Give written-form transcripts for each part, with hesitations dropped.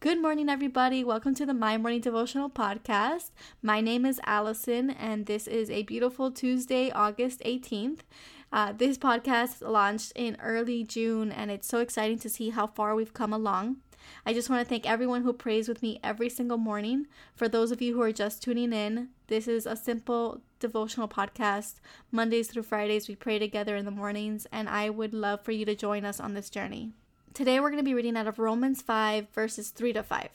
Good morning, everybody. Welcome to the My Morning Devotional Podcast. My name is Allison, and this is a beautiful Tuesday, August 18th. This podcast launched in early June, and it's so exciting to see how far we've come along. I just want to thank everyone who prays with me every single morning. For those of you who are just tuning in, this is a simple devotional podcast. Mondays through Fridays, we pray together in the mornings, and I would love for you to join us on this journey. Today we're going to be reading out of Romans 5, verses 3-5.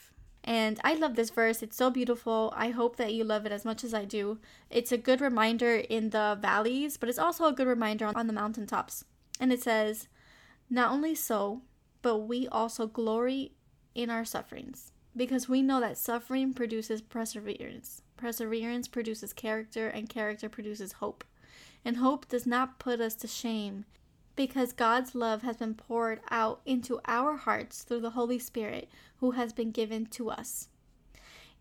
And I love this verse. It's so beautiful. I hope that you love it as much as I do. It's a good reminder in the valleys, but it's also a good reminder on the mountaintops. And it says, "Not only so, but we also glory in our sufferings, because we know that suffering produces perseverance. Perseverance produces character, and character produces hope. And hope does not put us to shame, because God's love has been poured out into our hearts through the Holy Spirit who has been given to us."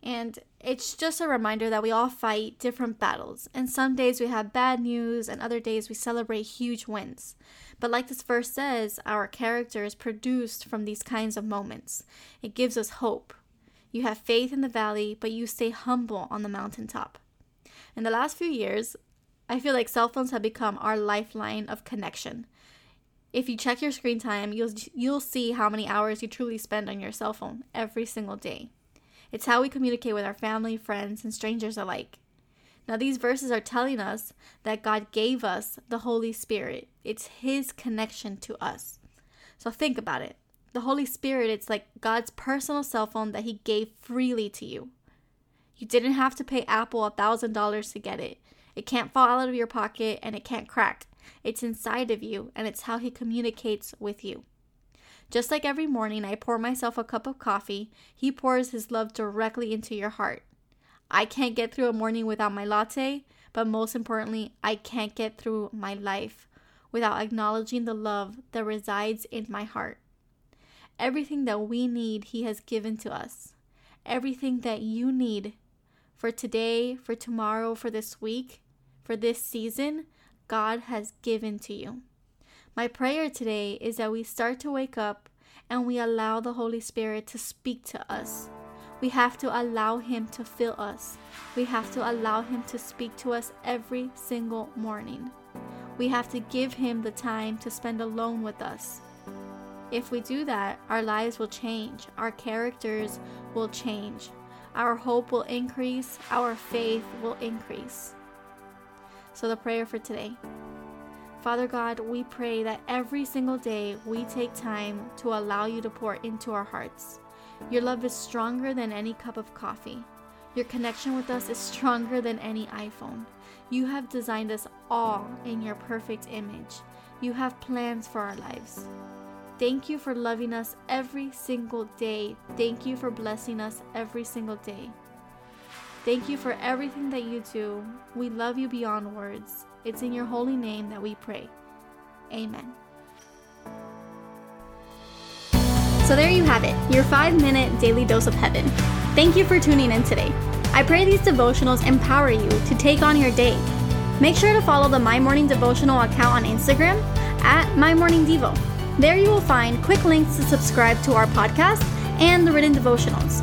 And it's just a reminder that we all fight different battles. And some days we have bad news and other days we celebrate huge wins. But like this verse says, our character is produced from these kinds of moments. It gives us hope. You have faith in the valley, but you stay humble on the mountaintop. In the last few years, I feel like cell phones have become our lifeline of connection. If you check your screen time, you'll see how many hours you truly spend on your cell phone every single day. It's how we communicate with our family, friends, and strangers alike. Now, these verses are telling us that God gave us the Holy Spirit. It's His connection to us. So think about it. The Holy Spirit, it's like God's personal cell phone that He gave freely to you. You didn't have to pay Apple $1,000 to get it. It can't fall out of your pocket, and it can't crack. It's inside of you, and it's how He communicates with you. Just like every morning I pour myself a cup of coffee, He pours His love directly into your heart. I can't get through a morning without my latte, but most importantly, I can't get through my life without acknowledging the love that resides in my heart. Everything that we need, He has given to us. Everything that you need for today, for tomorrow, for this week, for this season, God has given to you. My prayer today is that we start to wake up and we allow the Holy Spirit to speak to us. We have to allow Him to fill us. We have to allow Him to speak to us every single morning. We have to give Him the time to spend alone with us. If we do that, our lives will change. Our characters will change. Our hope will increase. Our faith will increase. So the prayer for today. Father God, we pray that every single day we take time to allow You to pour into our hearts. Your love is stronger than any cup of coffee. Your connection with us is stronger than any iPhone. You have designed us all in Your perfect image. You have plans for our lives. Thank You for loving us every single day. Thank You for blessing us every single day. Thank You for everything that You do. We love You beyond words. It's in Your holy name that we pray. Amen. So there you have it, your 5-minute daily dose of heaven. Thank you for tuning in today. I pray these devotionals empower you to take on your day. Make sure to follow the My Morning Devotional account on Instagram at mymorningdevo. There you will find quick links to subscribe to our podcast and the written devotionals.